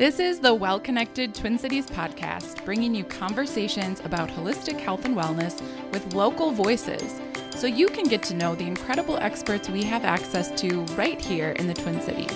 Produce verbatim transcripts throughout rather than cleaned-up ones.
This is the Well Connected Twin Cities podcast, bringing you conversations about holistic health and wellness with local voices, so you can get to know the incredible experts we have access to right here in the Twin Cities.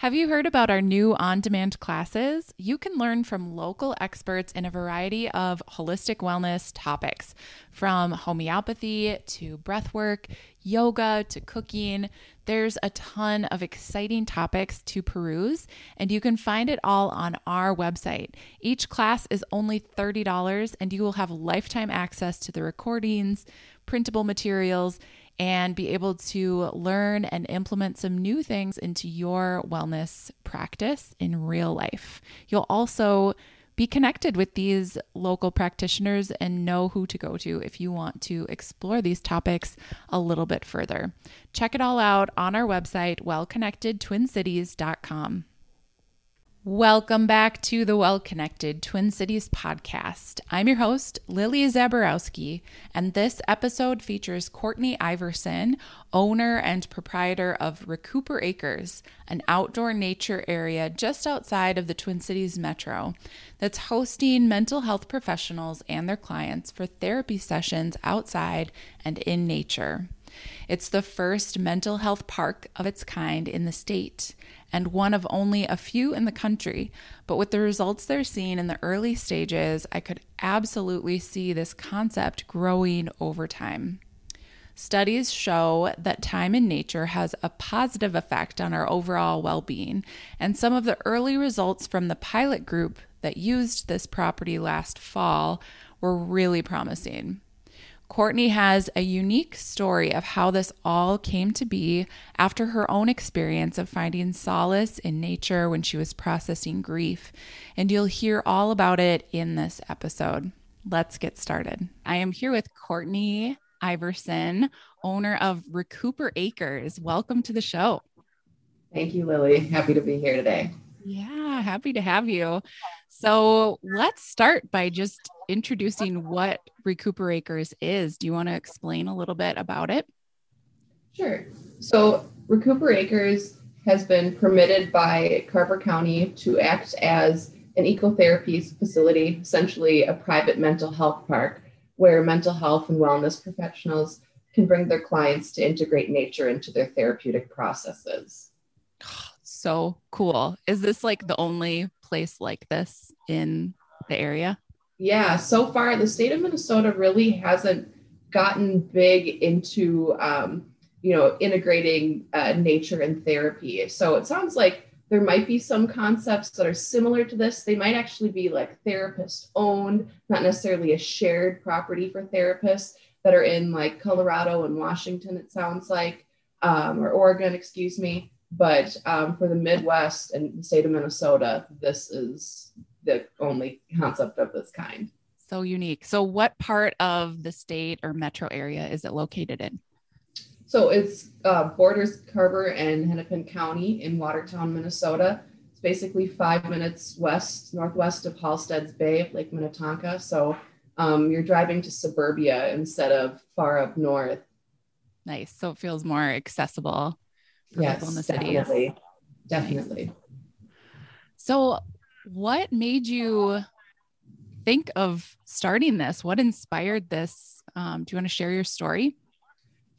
Have you heard about our new on-demand classes? You can learn from local experts in a variety of holistic wellness topics, from homeopathy to breathwork, yoga to cooking. There's a ton of exciting topics to peruse, and you can find it all on our website. Each class is only thirty dollars, and you will have lifetime access to the recordings, printable materials, and be able to learn and implement some new things into your wellness practice in real life. You'll also be connected with these local practitioners and know who to go to if you want to explore these topics a little bit further. Check it all out on our website, well connected twin cities dot com. Welcome back to the Well Connected Twin Cities podcast. I'm your host, Lily Zaborowski, and this episode features Courtney Iverson, owner and proprietor of Recuper Acres, an outdoor nature area just outside of the Twin Cities metro that's hosting mental health professionals and their clients for therapy sessions outside and in nature. It's the first mental health park of its kind in the state, and one of only a few in the country. But with the results they're seeing in the early stages, I could absolutely see this concept growing over time. Studies show that time in nature has a positive effect on our overall well-being, and some of the early results from the pilot group that used this property last fall were really promising. Courtney has a unique story of how this all came to be after her own experience of finding solace in nature when she was processing grief, and you'll hear all about it in this episode. Let's get started. I am here with Courtney Iverson, owner of Recuper Acres. Welcome to the show. Thank you, Lily. Happy to be here today. Yeah, happy to have you. So let's start by just introducing what Recuper Acres is. Do you want to explain a little bit about it? Sure. So Recuper Acres has been permitted by Carver County to act as an ecotherapy facility, essentially a private mental health park where mental health and wellness professionals can bring their clients to integrate nature into their therapeutic processes. So cool. Is this like the only place like this in the area? Yeah, so far the state of Minnesota really hasn't gotten big into, um, you know, integrating uh, nature and therapy. So it sounds like there might be some concepts that are similar to this. They might actually be like therapist owned, not necessarily a shared property for therapists, that are in like Colorado and Washington, it sounds like, um, or Oregon, excuse me. But um, for the Midwest and the state of Minnesota, this is the only concept of this kind. So unique. So what part of the state or metro area is it located in? So it's uh, borders Carver and Hennepl County in Watertown, Minnesota. It's basically five minutes west, northwest of Halstead's Bay of Lake Minnetonka. So um, you're driving to suburbia instead of far up north. Nice. So it feels more accessible for yes, people in the city. Definitely. Definitely. Nice. So what made you think of starting this? What inspired this? Um, do you want to share your story?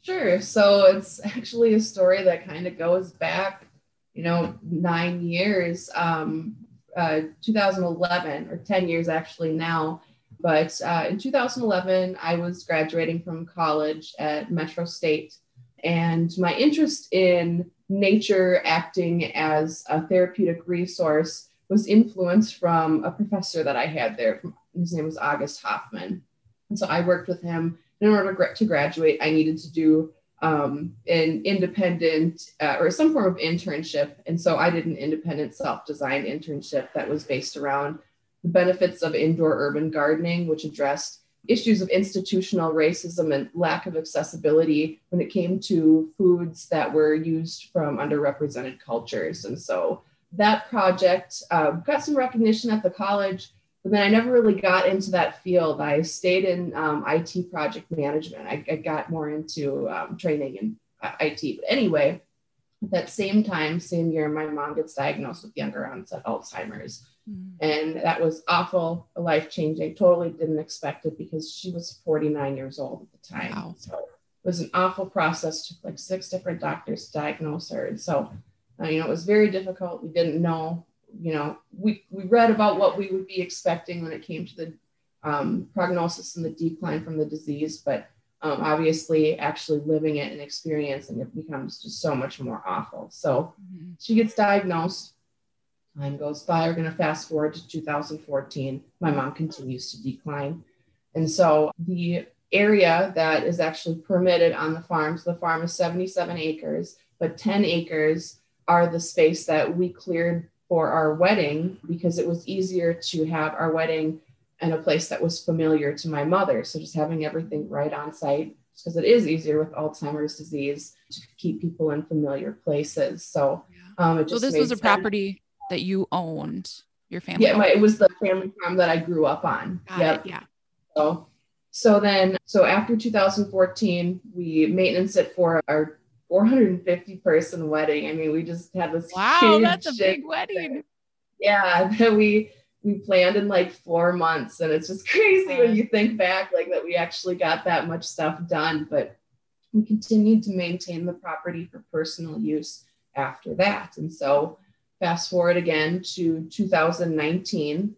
Sure. So it's actually a story that kind of goes back, you know, nine years, um, uh, two thousand eleven, or ten years actually now. But uh, in two thousand eleven, I was graduating from college at Metro State, and my interest in nature acting as a therapeutic resource was influenced from a professor that I had there. His name was August Hoffman. And so I worked with him. In order to graduate, I needed to do um, an independent uh, or some form of internship. And so I did an independent self-designed internship that was based around the benefits of indoor urban gardening, which addressed issues of institutional racism and lack of accessibility when it came to foods that were used from underrepresented cultures. And so that project uh, got some recognition at the college, But then I never really got into that field. I stayed in um, I T project management. I, I got more into um, training and uh, I T. But anyway, at that same time, same year, my mom gets diagnosed with younger onset Alzheimer's. Mm. And that was awful, life-changing. Totally didn't expect it because she was forty-nine years old at the time. Wow. So it was an awful process. Took like six different doctors to diagnose her. And so, uh, you know, it was very difficult. We didn't know. You know, we, we read about what we would be expecting when it came to the um, prognosis and the decline from the disease, but um, obviously actually living it and experiencing it becomes just so much more awful. So mm-hmm. she gets diagnosed, time goes by, we're going to fast forward to two thousand fourteen, my mom continues to decline. And so the area that is actually permitted on the farm, so the farm is seventy-seven acres, but ten acres are the space that we cleared for our wedding, because it was easier to have our wedding in a place that was familiar to my mother. So just having everything right on site, because it is easier with Alzheimer's disease to keep people in familiar places. So, um, it just so this was a sense. Property that you owned, your family. Yeah, my, it was the family farm that I grew up on. Got yep. it, yeah. So, so then, so after two thousand fourteen, we maintenance it for our four hundred fifty person wedding. I mean, we just had this wow, huge that's a big wedding. There. Yeah, that we we planned in like four months, and it's just crazy when you think back, like that we actually got that much stuff done. But we continued to maintain the property for personal use after that. And so, fast forward again to two thousand nineteen,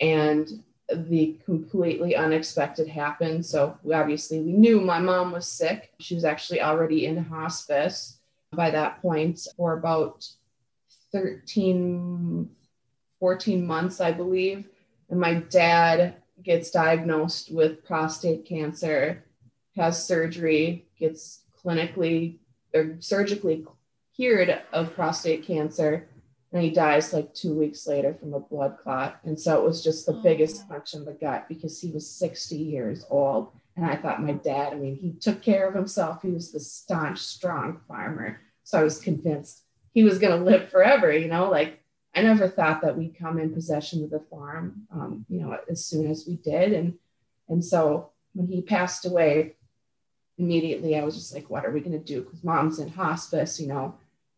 and the completely unexpected happened. So we obviously we knew my mom was sick. She was actually already in hospice by that point for about thirteen, fourteen months, I believe. And my dad gets diagnosed with prostate cancer, has surgery, gets clinically or surgically cured of prostate cancer. And he dies like two weeks later from a blood clot. And so it was just the oh, biggest punch in the gut because he was sixty years old. And I thought my dad, I mean, he took care of himself. He was the staunch, strong farmer. So I was convinced he was going to live forever. You know, like I never thought that we'd come in possession of the farm, um, you know, as soon as we did. And, and so when he passed away, immediately I was just like, what are we going to do? Because mom's in hospice, you know.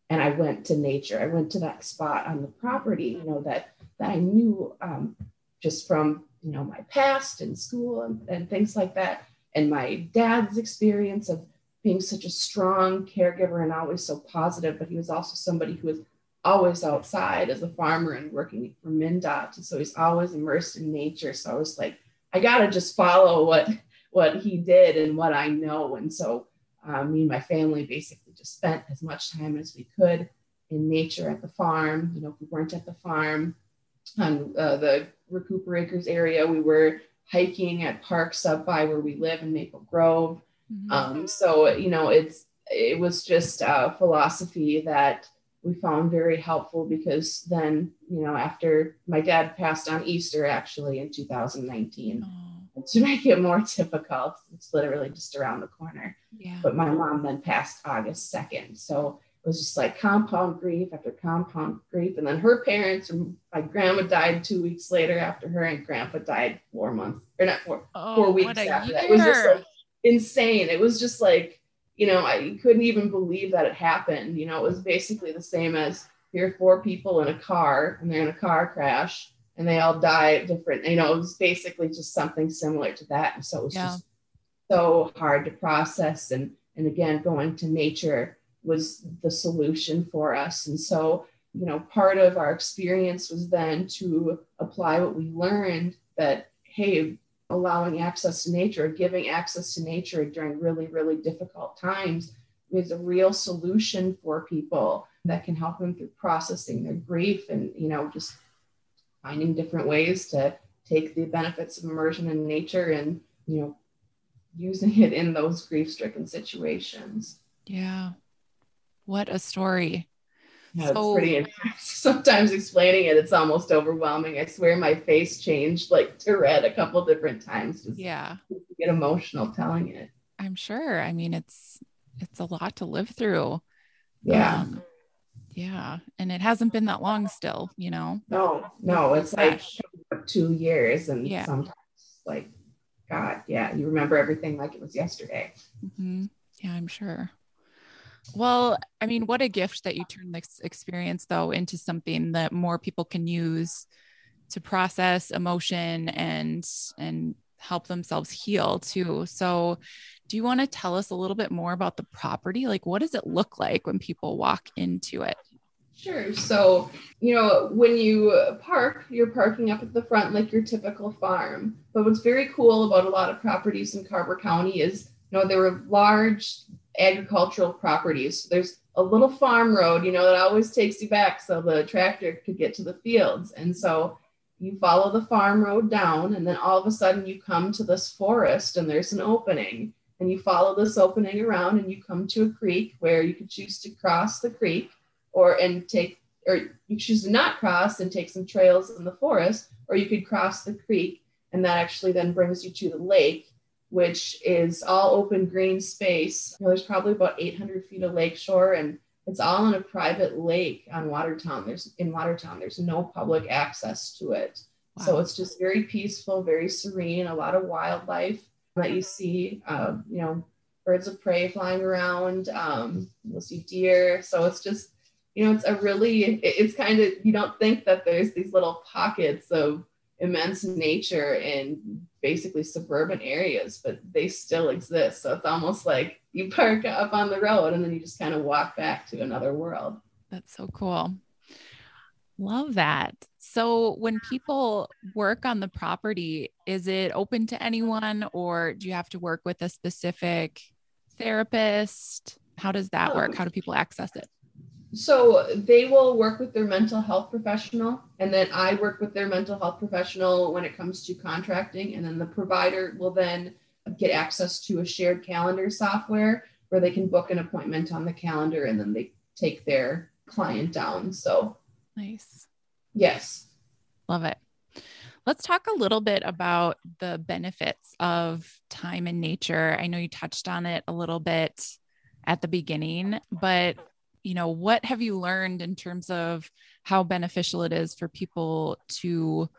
And I went to nature. I went to that spot on the property, you know, that, that I knew um, just from, you know, my past and school and, and things like that. And my dad's experience of being such a strong caregiver and always so positive, but he was also somebody who was always outside as a farmer and working for MnDOT. And so he's always immersed in nature. So I was like, I got to just follow what, what he did and what I know. And so Um, me and my family basically just spent as much time as we could in nature at the farm. You know, if we weren't at the farm on uh, the Recuper Acres area, we were hiking at parks up by where we live in Maple Grove. Mm-hmm. Um, so, you know, it's it was just a philosophy that we found very helpful because then, you know, after my dad passed on Easter, actually, in two thousand nineteen. Oh. To make it more difficult, it's literally just around the corner. Yeah. But my mom then passed August second. So it was just like compound grief after compound grief. And then her parents, and my grandma died two weeks later after her, and grandpa died four months or not four, oh, four weeks after that. It was just like insane. It was just like, you know, I couldn't even believe that it happened. You know, it was basically the same as here are four people in a car and they're in a car crash. And they all die at different, you know, it was basically just something similar to that. And so it was yeah. just so hard to process. And, and again, going to nature was the solution for us. And so, you know, part of our experience was then to apply what we learned that, hey, allowing access to nature, giving access to nature during really, really difficult times is a real solution for people that can help them through processing their grief and, you know, just finding different ways to take the benefits of immersion in nature and, you know, using it in those grief-stricken situations. Yeah. What a story. Yeah, so, it's pretty intense. Sometimes explaining it, it's almost overwhelming. I swear my face changed like to red a couple different times. Just yeah. Get emotional telling it. I'm sure. I mean, it's, it's a lot to live through. Yeah. Um, Yeah. And it hasn't been that long still, you know? No, no. It's like for two years and yeah. sometimes like, God, yeah, you remember everything like it was yesterday. Mm-hmm. Yeah, I'm sure. Well, I mean, what a gift that you turned this experience though into something that more people can use to process emotion and, and help themselves heal too. So do you want to tell us a little bit more about the property? Like, what does it look like when people walk into it? Sure. So, you know, when you park, you're parking up at the front like your typical farm. But what's very cool about a lot of properties in Carver County is, you know, they were large agricultural properties. So there's a little farm road, you know, that always takes you back so the tractor could get to the fields. And so you follow the farm road down, and then all of a sudden you come to this forest and there's an opening. And you follow this opening around and you come to a creek where you can choose to cross the creek. Or and take, or you choose to not cross and take some trails in the forest, or you could cross the creek, and that actually then brings you to the lake, which is all open green space. You know, there's probably about eight hundred feet of lakeshore, and it's all in a private lake on Watertown. There's in Watertown, there's no public access to it, wow. So it's just very peaceful, very serene. A lot of wildlife that you see, uh, you know, birds of prey flying around. Um, you'll see deer. So it's just. You know, it's a really, it's kind of, you don't think that there's these little pockets of immense nature in basically suburban areas, but they still exist. So it's almost like you park up on the road and then you just kind of walk back to another world. That's so cool. Love that. So when people work on the property, is it open to anyone or do you have to work with a specific therapist? How does that work? How do people access it? So they will work with their mental health professional, and then I work with their mental health professional when it comes to contracting, and then the provider will then get access to a shared calendar software where they can book an appointment on the calendar and then they take their client down. So nice. Yes. Love it. Let's talk a little bit about the benefits of time in nature. I know you touched on it a little bit at the beginning, but you know, what have you learned in terms of how beneficial it is for people to,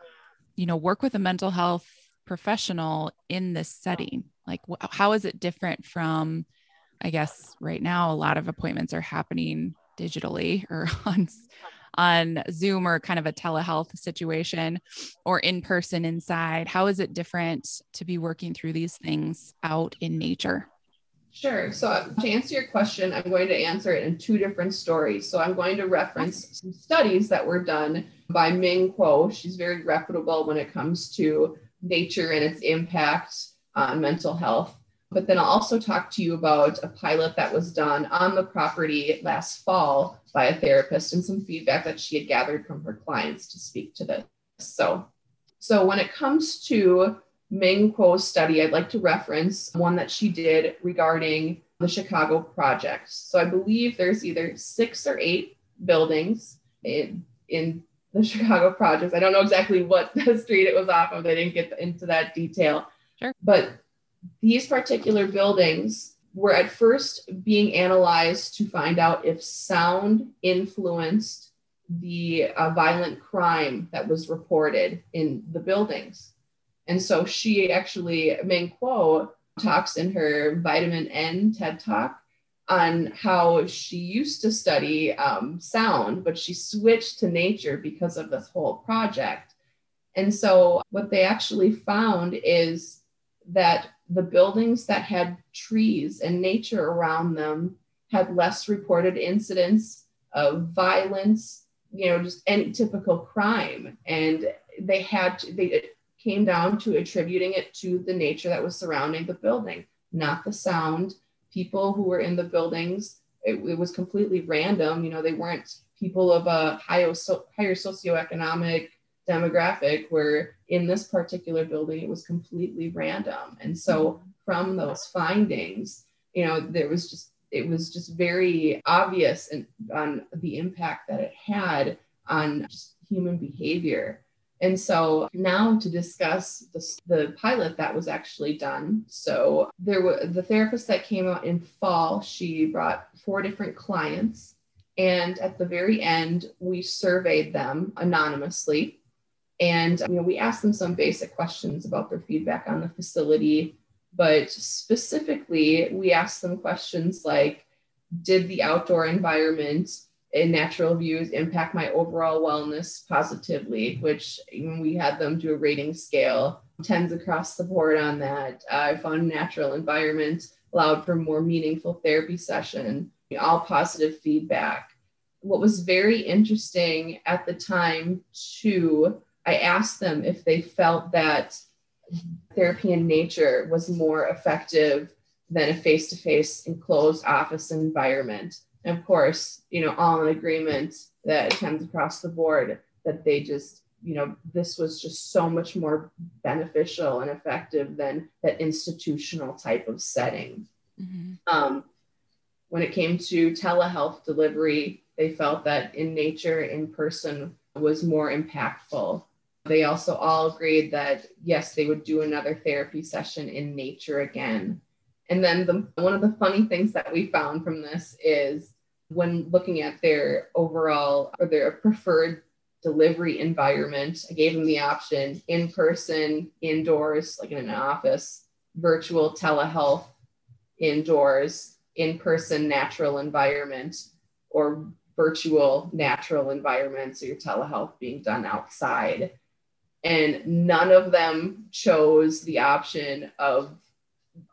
you know, work with a mental health professional in this setting? Like, wh- how is it different from, I guess, right now, a lot of appointments are happening digitally or on, on Zoom or kind of a telehealth situation or in person inside. How is it different to be working through these things out in nature? Sure. So to answer your question, I'm going to answer it in two different stories. So I'm going to reference some studies that were done by Ming Kuo. She's very reputable when it comes to nature and its impact on mental health. But then I'll also talk to you about a pilot that was done on the property last fall by a therapist and some feedback that she had gathered from her clients to speak to this. So, so when it comes to Ming Kuo's study, I'd like to reference one that she did regarding the Chicago Projects. So I believe there's either six or eight buildings in, in the Chicago Projects. I don't know exactly what the street it was off of. I didn't get into that detail. Sure. But these particular buildings were at first being analyzed to find out if sound influenced the uh, violent crime that was reported in the buildings. And so she actually, Ming Kuo, talks in her Vitamin N TED Talk on how she used to study um, sound, but she switched to nature because of this whole project. And so what they actually found is that the buildings that had trees and nature around them had less reported incidents of violence, you know, just any typical crime. And they had, they came down to attributing it to the nature that was surrounding the building, not the sound. People who were in the buildings, it, it was completely random. You know, they weren't people of a higher, so, higher socioeconomic demographic were in this particular building. It was completely random. And so from those findings, you know, there was just, it was just very obvious and on the impact that it had on just human behavior. And so now to discuss the, the pilot that was actually done. So there were the therapist that came out in fall, she brought four different clients. And at the very end, we surveyed them anonymously. And, you know, we asked them some basic questions about their feedback on the facility, but specifically we asked them questions like, did the outdoor environment and natural views impact my overall wellness positively? Which we had them do a rating scale, tens across the board on that. I found natural environment allowed for more meaningful therapy session, all positive feedback. What was very interesting at the time too, I asked them if they felt that therapy in nature was more effective than a face-to-face enclosed office environment. And of course, you know, all in agreement that tends across the board that they just, you know, this was just so much more beneficial and effective than that institutional type of setting. Mm-hmm. Um, when it came to telehealth delivery, they felt that in nature, in person was more impactful. They also all agreed that, yes, they would do another therapy session in nature again. And then the, one of the funny things that we found from this is when looking at their overall or their preferred delivery environment, I gave them the option in person, indoors, like in an office, virtual telehealth, indoors, in person, natural environment, or virtual natural environment. So your telehealth being done outside. And none of them chose the option of,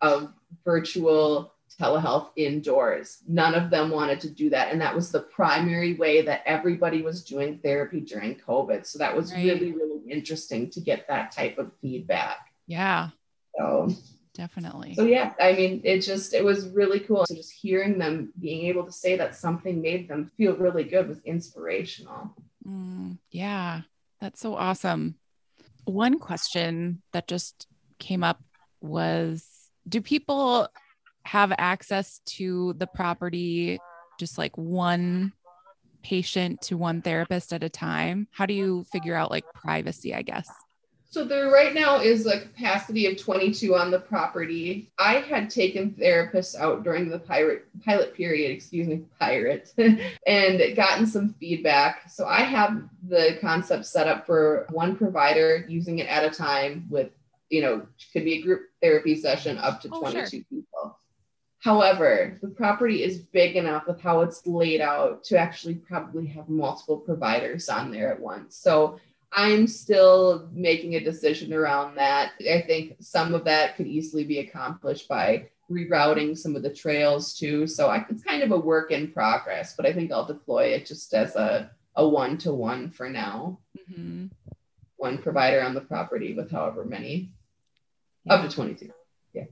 of virtual telehealth indoors. None of them wanted to do that. And that was the primary way that everybody was doing therapy during COVID. So that was right. really, really interesting to get that type of feedback. Yeah. So definitely. So yeah, I mean, it just, it was really cool. So just hearing them being able to say that something made them feel really good was inspirational. Mm, yeah. That's so awesome. One question that just came up was, do people have access to the property, just like one patient to one therapist at a time? How do you figure out like privacy, I guess? So there right now is a capacity of twenty-two on the property. I had taken therapists out during the pirate pilot period, excuse me, pirate, and gotten some feedback. So I have the concept set up for one provider using it at a time with, you know, could be a group therapy session up to twenty-two oh, sure. people. However, the property is big enough with how it's laid out to actually probably have multiple providers on there at once. So I'm still making a decision around that. I think some of that could easily be accomplished by rerouting some of the trails too. So I, it's kind of a work in progress, but I think I'll deploy it just as a, a one-to-one for now. Mm-hmm. One provider on the property with however many. Yeah. Up to twenty-two. Yeah.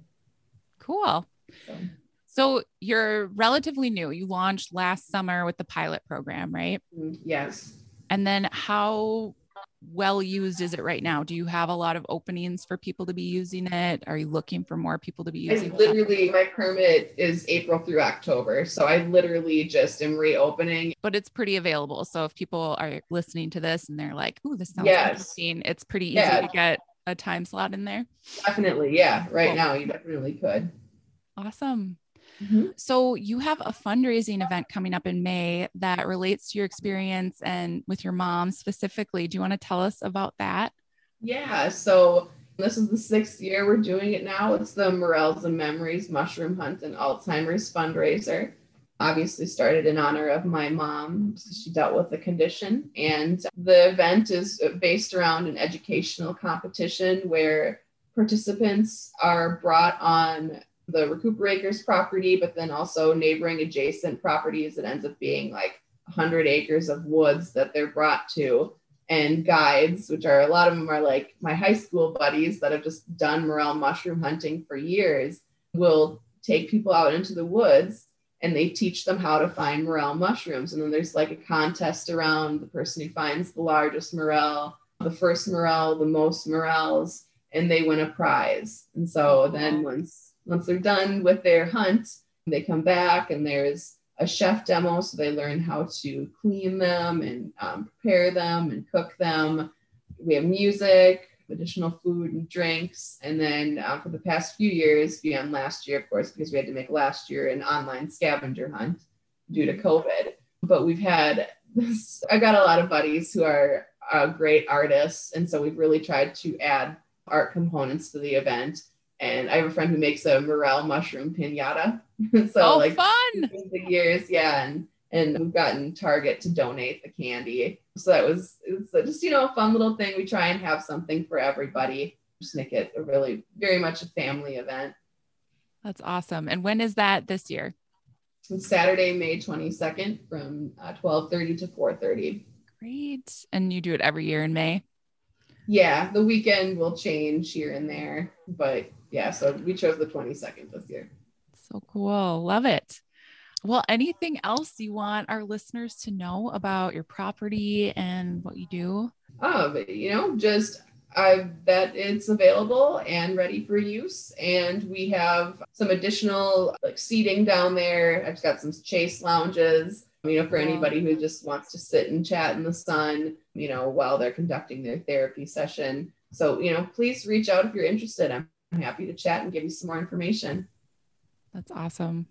Cool. So. so you're relatively new. You launched last summer with the pilot program, right? Yes. And then how well used is it right now? Do you have a lot of openings for people to be using it? Are you looking for more people to be using it? Literally, my permit is April through October. So I literally just am reopening. But it's pretty available. So if people are listening to this and they're like, oh, this sounds yes. interesting, it's pretty easy yeah. to get a time slot in there. Definitely. Yeah. Right cool. now you definitely could. Awesome. Mm-hmm. So you have a fundraising event coming up in May that relates to your experience and with your mom specifically. Do you want to tell us about that? Yeah. So this is the sixth year we're doing it now. It's the Morels and Memories Mushroom Hunt and Alzheimer's fundraiser. Obviously started in honor of my mom. She dealt with the condition, and the event is based around an educational competition where participants are brought on the Recuper Acres property, but then also neighboring adjacent properties. It ends up being like one hundred acres of woods that they're brought to, and guides, which are a lot of them are like my high school buddies that have just done morel mushroom hunting for years, will take people out into the woods and they teach them how to find morel mushrooms. And then there's like a contest around the person who finds the largest morel, the first morel, the most morels, and they win a prize. And so then once once they're done with their hunt, they come back and there's a chef demo. So they learn how to clean them and um, prepare them and cook them. We have music, additional food and drinks. And then uh, for the past few years, beyond last year, of course, because we had to make last year an online scavenger hunt due to COVID. But we've had this, I got a lot of buddies who are uh, great artists. And so we've really tried to add art components to the event. And I have a friend who makes a morel mushroom pinata. so oh, like fun! The years, yeah, and and we've gotten Target to donate the candy. So that was, it was just, you know, a fun little thing. We try and have something for everybody. Just make it a really, very much a family event. That's awesome. And when is that this year? It's Saturday, May twenty-second from uh, twelve thirty to four thirty. Great. And you do it every year in May? Yeah, the weekend will change here and there, but yeah, so we chose the twenty-second this year. So cool. Love it. Well, anything else you want our listeners to know about your property and what you do? Oh, but, you know, just I that it's available and ready for use. And we have some additional like seating down there. I've got some chase lounges. You know, for anybody who just wants to sit and chat in the sun, you know, while they're conducting their therapy session. So, you know, please reach out if you're interested. I'm happy to chat and give you some more information. That's awesome.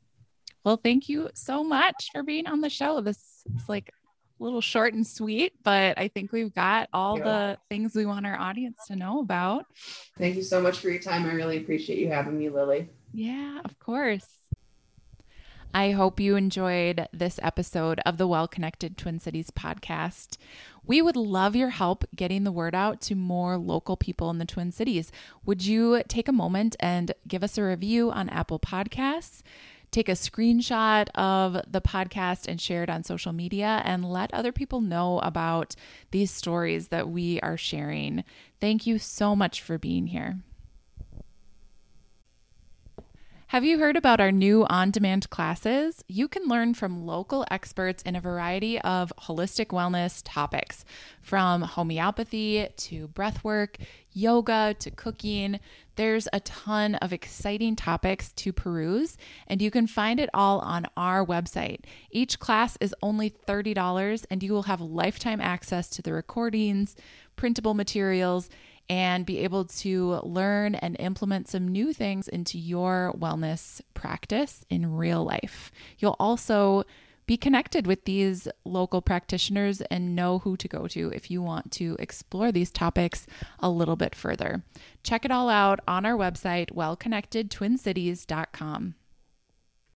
Well, thank you so much for being on the show. This is like a little short and sweet, but I think we've got all the things we want our audience to know about. Thank you so much for your time. I really appreciate you having me, Lily. Yeah, of course. I hope you enjoyed this episode of the Well Connected Twin Cities podcast. We would love your help getting the word out to more local people in the Twin Cities. Would you take a moment and give us a review on Apple Podcasts? Take a screenshot of the podcast and share it on social media and let other people know about these stories that we are sharing. Thank you so much for being here. Have you heard about our new on-demand classes? You can learn from local experts in a variety of holistic wellness topics, from homeopathy to breathwork, yoga to cooking. There's a ton of exciting topics to peruse, and you can find it all on our website. Each class is only thirty dollars, and you will have lifetime access to the recordings, printable materials, and be able to learn and implement some new things into your wellness practice in real life. You'll also be connected with these local practitioners and know who to go to if you want to explore these topics a little bit further. Check it all out on our website, well connected twin cities dot com.